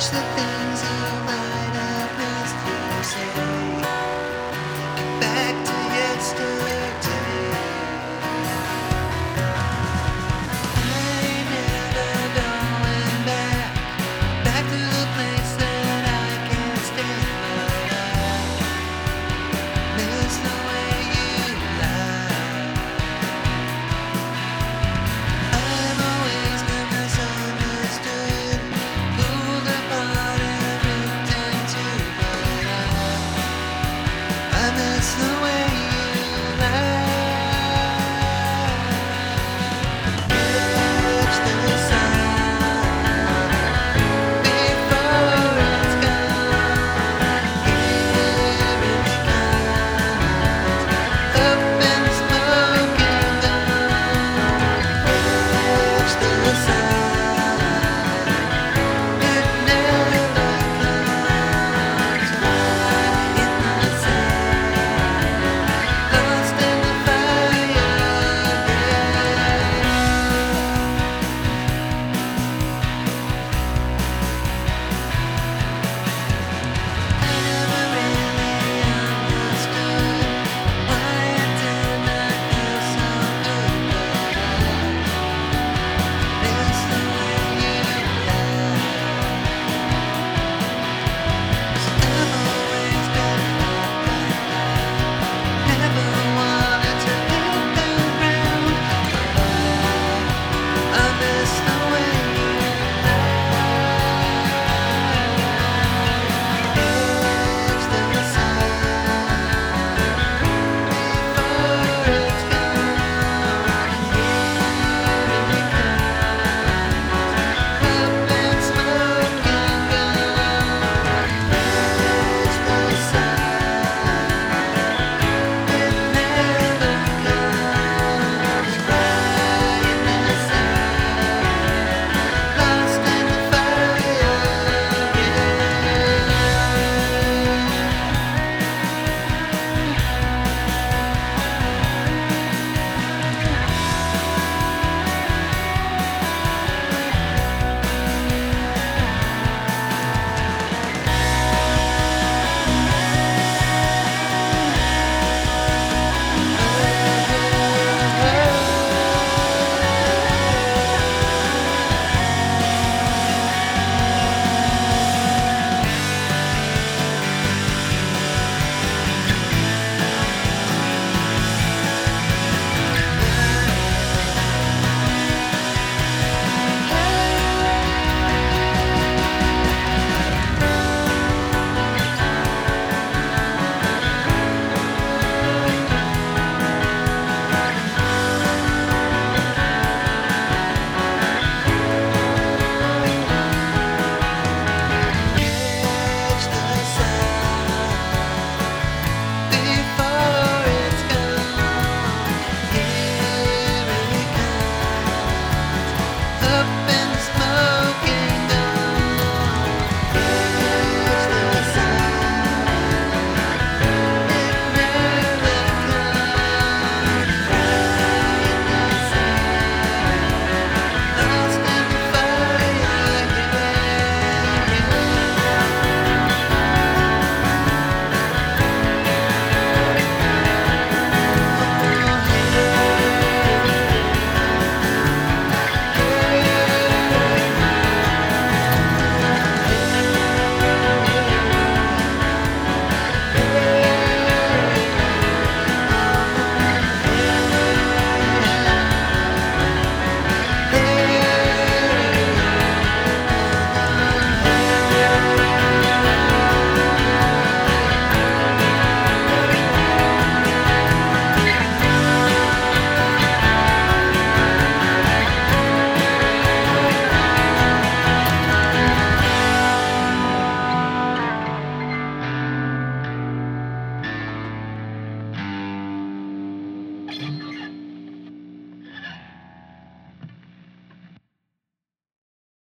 watch the things you might have missed. You say, get back to yesterday. I never going back to the place that I can't stand. But I miss the way you lie. I've always been misunderstood, pulled apart and ripped into, but I miss the way you lie. Catch the sun before it's gone. Here it's not, up in smoke and gone. Catch the sun.